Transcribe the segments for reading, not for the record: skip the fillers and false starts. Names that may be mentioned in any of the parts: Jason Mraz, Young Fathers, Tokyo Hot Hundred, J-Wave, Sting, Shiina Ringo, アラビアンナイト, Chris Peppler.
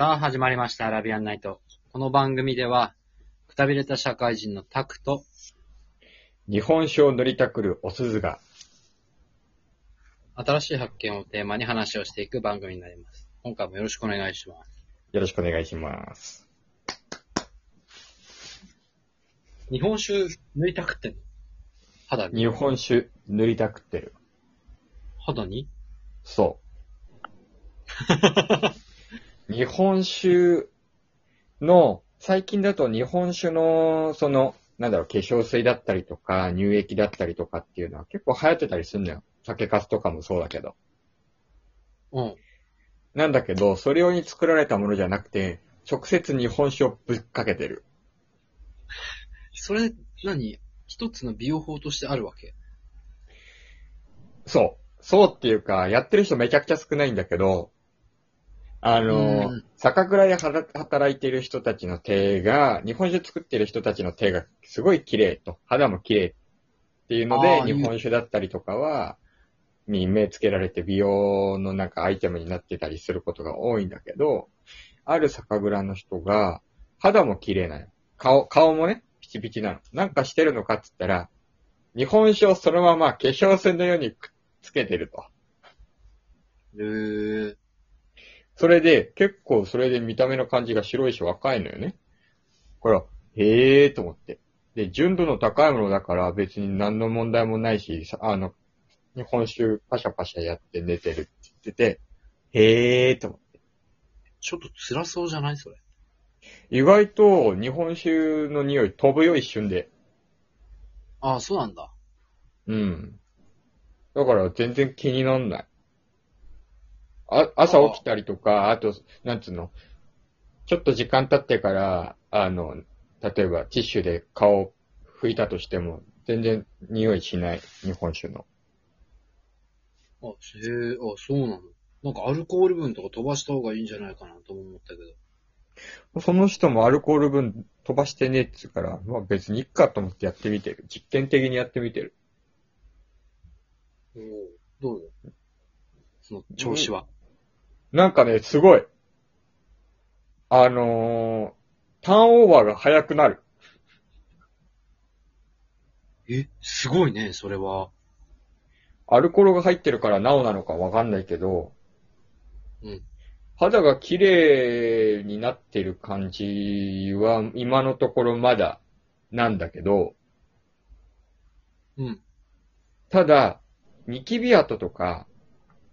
さあ始まりました、アラビアンナイト。この番組では、くたびれた社会人のタクと、日本酒を塗りたくるお鈴が、新しい発見をテーマに話をしていく番組になります。今回もよろしくお願いします。よろしくお願いします。日本酒塗りたくってる？肌に？日本酒塗りたくってる。肌に？そう。日本酒の、最近だと日本酒の、化粧水だったりとか、乳液だったりとかっていうのは結構流行ってたりするのよ。酒粕とかもそうだけど。うん。なんだけど、それ用に作られたものじゃなくて、直接日本酒をぶっかけてる。それ、一つの美容法としてあるわけ？そうっていうか、やってる人めちゃくちゃ少ないんだけど、酒蔵で働いている人たちの手が、日本酒作ってる人たちの手がすごい綺麗と、肌も綺麗っていうので、日本酒だったりとかは、に目つけられて美容のアイテムになってたりすることが多いんだけど、ある酒蔵の人が、肌も綺麗なの。顔もね、ピチピチなの。なんかしてるのかって言ったら、日本酒をそのまま化粧水のようにくっつけてると。それで、結構それで見た目の感じが白いし若いのよね。と思って。で、純度の高いものだから別に何の問題もないし、日本酒パシャパシャやって寝てるって言ってて、と思って。ちょっと辛そうじゃない？それ。意外と日本酒の匂い飛ぶよ、一瞬で。ああ、そうなんだ。うん。だから全然気になんない。朝起きたりとか、ちょっと時間経ってから、例えばティッシュで顔を拭いたとしても、全然匂いしない、日本酒の。そうなの。アルコール分とか飛ばした方がいいんじゃないかなと思ったけど。その人もアルコール分飛ばしてねえっつうから、まあ別にいっかと思ってやってみてる。実験的にやってみてる。どうだ？その調子は。すごい。ターンオーバーが早くなる。すごいね、それは。アルコールが入ってるからなおなのかわかんないけど、うん。肌が綺麗になってる感じは今のところまだなんだけど、うん。ただ、ニキビ跡とか、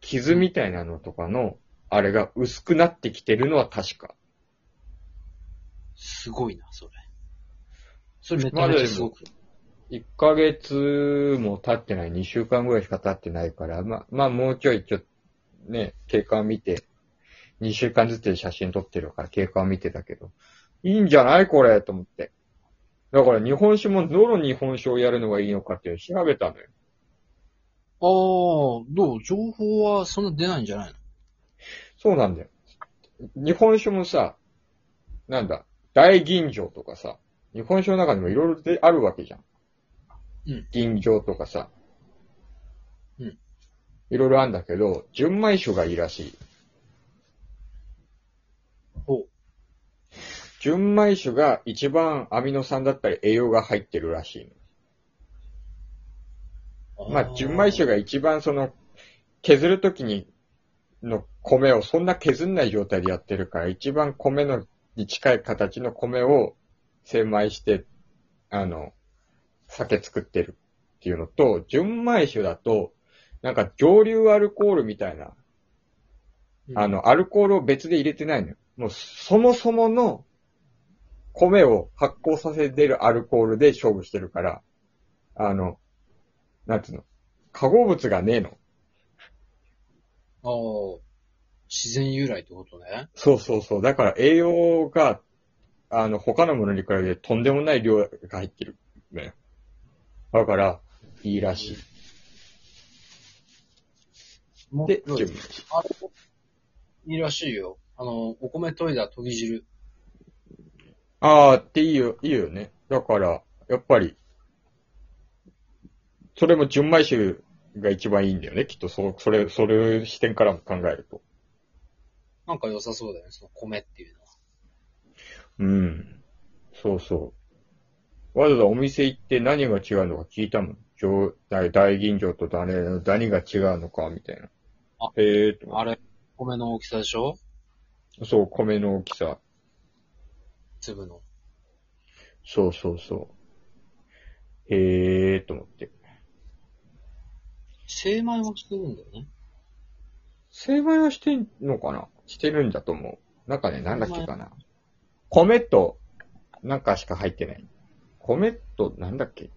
傷みたいなのとかの、あれが薄くなってきてるのは確か。すごいな、それ。それめっちゃすごく。1ヶ月も経ってない、2週間ぐらいしか経ってないから、もうちょっと経過を見て、2週間ずつ写真撮ってるから経過を見てたけど、いいんじゃないこれと思って。だから日本酒もどの日本酒をやるのがいいのかって調べたのよ。情報はそんな出ないんじゃないの？そうなんだよ。日本酒もさ、大吟醸とかさ、日本酒の中にもいろいろあるわけじゃん。うん。吟醸とかさ。うん。いろいろあるんだけど、純米酒がいいらしい。純米酒が一番アミノ酸だったり栄養が入ってるらしいの。純米酒が一番削るときの米をそんな削んない状態でやってるから、一番米に近い形の米を精米して、酒作ってるっていうのと、純米酒だと、蒸留アルコールみたいな、アルコールを別で入れてないのよ。もう、そもそもの米を発酵させてるアルコールで勝負してるから、化合物がねえの。自然由来ってことね。そう。だから栄養が、他のものに比べてとんでもない量が入ってる。ね。だから、いいらしい。で、準備。いいらしいよ。お米研いだ研ぎ汁。いいよね。だから、やっぱり、それも純米酒が一番いいんだよね。きっと、それ視点からも考えると。なんか良さそうだよね、その米っていうのは。うん。そうそう。わざわざお店行って何が違うのか聞いたもん。大吟醸と何が違うのかみたいな。あ、あれ、米の大きさでしょ？そう、米の大きさ。粒の。そうそうそう。と思って。精米はしてるんだよね。精米はしてんのかな？してるんだと思う。なんかね、なんだっけかな。米と、なんかしか入ってない。米と、なんだっけ？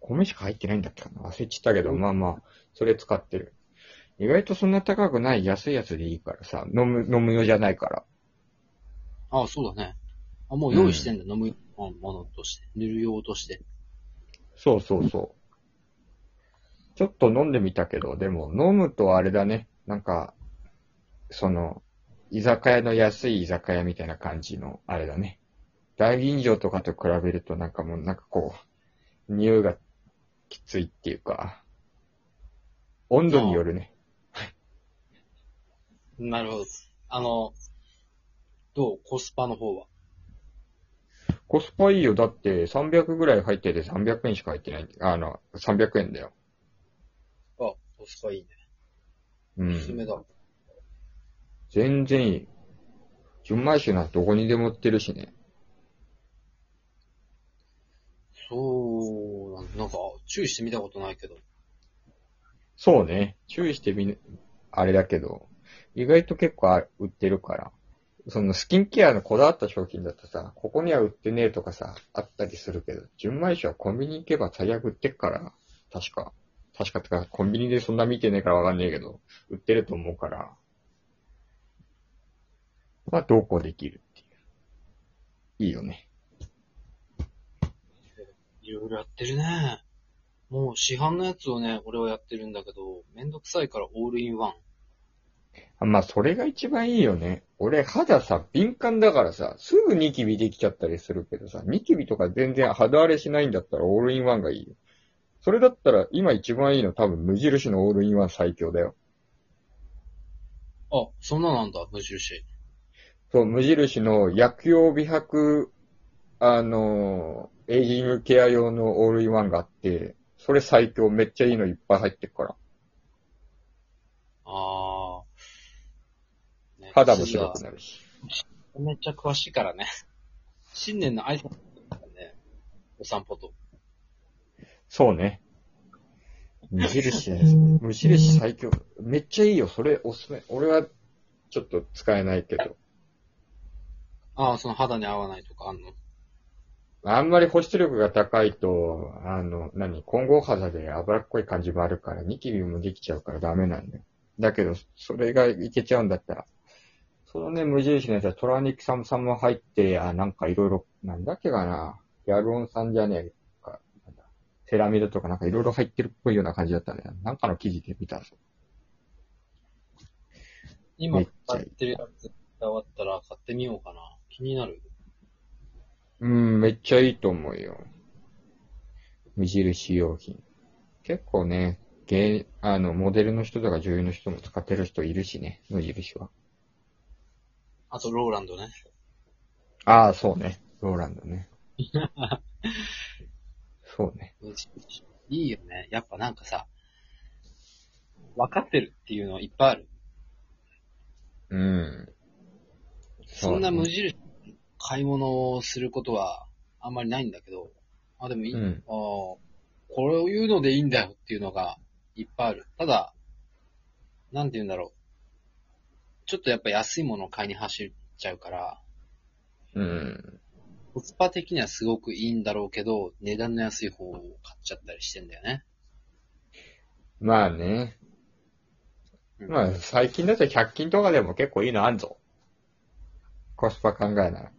米しか入ってないんだっけかな？忘れちったけど、まあまあ、それ使ってる。意外とそんな高くない安いやつでいいからさ、飲む用じゃないから。ああ、そうだね。あ、もう用意してんだ、飲むものとして。塗る用として。そうそうそう。ちょっと飲んでみたけど、でも飲むとあれだね。なんか、その、居酒屋の安い居酒屋みたいな感じの、あれだね。大吟醸とかと比べるとなんかもうなんかこう、匂いがきついっていうか、温度によるね。なるほど。どう？コスパの方は？コスパいいよ。だって300ぐらい入ってて300円しか入ってない。300円だよ。あ、コスパいいね。うん。おすすめだ。全然いい。純米酒なんてどこにでも売ってるしね。そう、なんか注意してみたことないけど。そうね。注意してあれだけど。意外と結構売ってるから。そのスキンケアのこだわった商品だとさ、ここには売ってねえとかさ、あったりするけど、純米酒はコンビニ行けば最悪売ってっから、確かってか、コンビニでそんな見てねえからわかんねえけど、売ってると思うから、まあ、どうこうできるっていう。いいよね。いろいろやってるね。もう市販のやつをね、俺はやってるんだけど、めんどくさいからオールインワン。まあ、それが一番いいよね。俺、肌さ、敏感だからさ、すぐニキビできちゃったりするけどさ、ニキビとか全然肌荒れしないんだったらオールインワンがいいよ。それだったら、今一番いいの多分無印のオールインワン最強だよ。あ、そんななんだ、無印。そう、無印の薬用美白、エイジングケア用のオールインワンがあって、それ最強、めっちゃいいのいっぱい入ってるから。あー。肌も白くなるし。めっちゃ詳しいからね。新年の挨拶だからね。お散歩と。そうね。無印最強。めっちゃいいよ。それおすすめ。俺はちょっと使えないけど。ああ、その肌に合わないとかあんの？あんまり保湿力が高いと、混合肌で脂っこい感じもあるから、ニキビもできちゃうからダメなんだよ。だけど、それがいけちゃうんだったら、そのね、無印のやつはトラニキサム酸も入って、なんかいろいろ、なんだっけかな、ヒアルロン酸じゃねえか、なんだセラミドとかなんかいろいろ入ってるっぽいような感じだったね。なんかの記事で見たぞ。今買ってるやつ伝わったら買ってみようかな。気になる。めっちゃいいと思うよ。無印用品。結構ね、モデルの人とか女優の人も使ってる人いるしね、無印は。あと、ローランドね。ああ、そうね。ローランドね。そうね。いいよね。やっぱなんかさ、分かってるっていうのいっぱいある。うん。そんな無印買い物をすることはあんまりないんだけど、あ、でもいい。うん、ああ、こういうのでいいんだよっていうのがいっぱいある。ただ、なんて言うんだろう。ちょっとやっぱ安いものを買いに走っちゃうから、コスパ的にはすごくいいんだろうけど、値段の安い方を買っちゃったりしてんだよね。まあね。まあ最近だと100均とかでも結構いいのあんぞ。コスパ考えなら。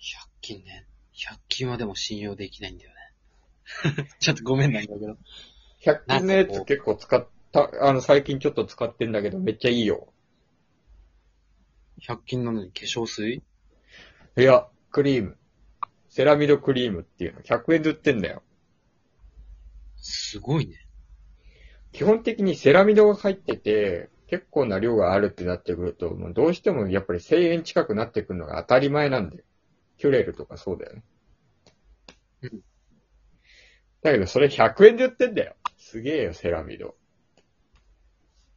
100均ね。100均はでも信用できないんだよね。ちょっとごめんなんだけど。100均のやつ結構最近ちょっと使ってんだけど、めっちゃいいよ。100均なのに化粧水？いや、クリーム。セラミドクリームっていうの。100円で売ってんだよ。すごいね。基本的にセラミドが入ってて、結構な量があるってなってくると、もうどうしてもやっぱり1000円近くなってくるのが当たり前なんで、キュレルとかそうだよね。うん。だけどそれ100円で売ってんだよ。すげえよ、セラミド。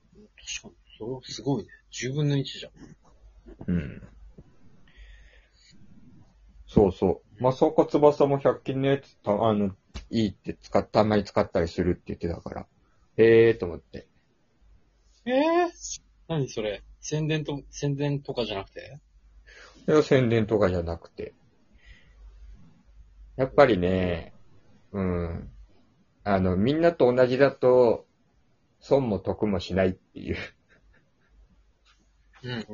確かに、それすごいね。10分の1じゃん。うん。そうそう。まあ、そこ翼も100均のやつ、いいってあんまり使ったりするって言ってたから。ええー、と思って。何それ？宣伝とかじゃなくて？いや、宣伝とかじゃなくて。やっぱりね、うん。みんなと同じだと、損も得もしないっていう。うんうんうん。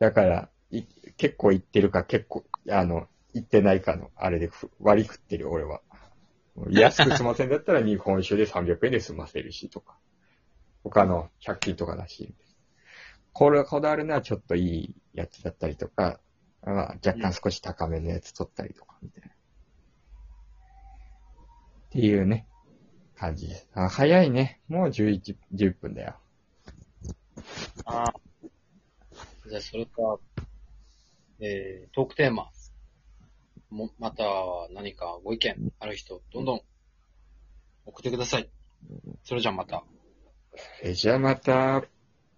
だから、結構行ってるか、結構、行ってないかの、あれで割り食ってる、俺は。安く済ませんだったら日本酒で300円で済ませるし、とか。他の100均とかだし。これはこだわるのはちょっといいやつだったりとか、まあ、若干少し高めのやつ取ったりとか、みたいな。っていうね、感じです。あ、早いね。もう10分だよ。あ、じゃあそれか、トークテーマ。また何かご意見ある人、どんどん送ってください。それじゃあまた。じゃあまた。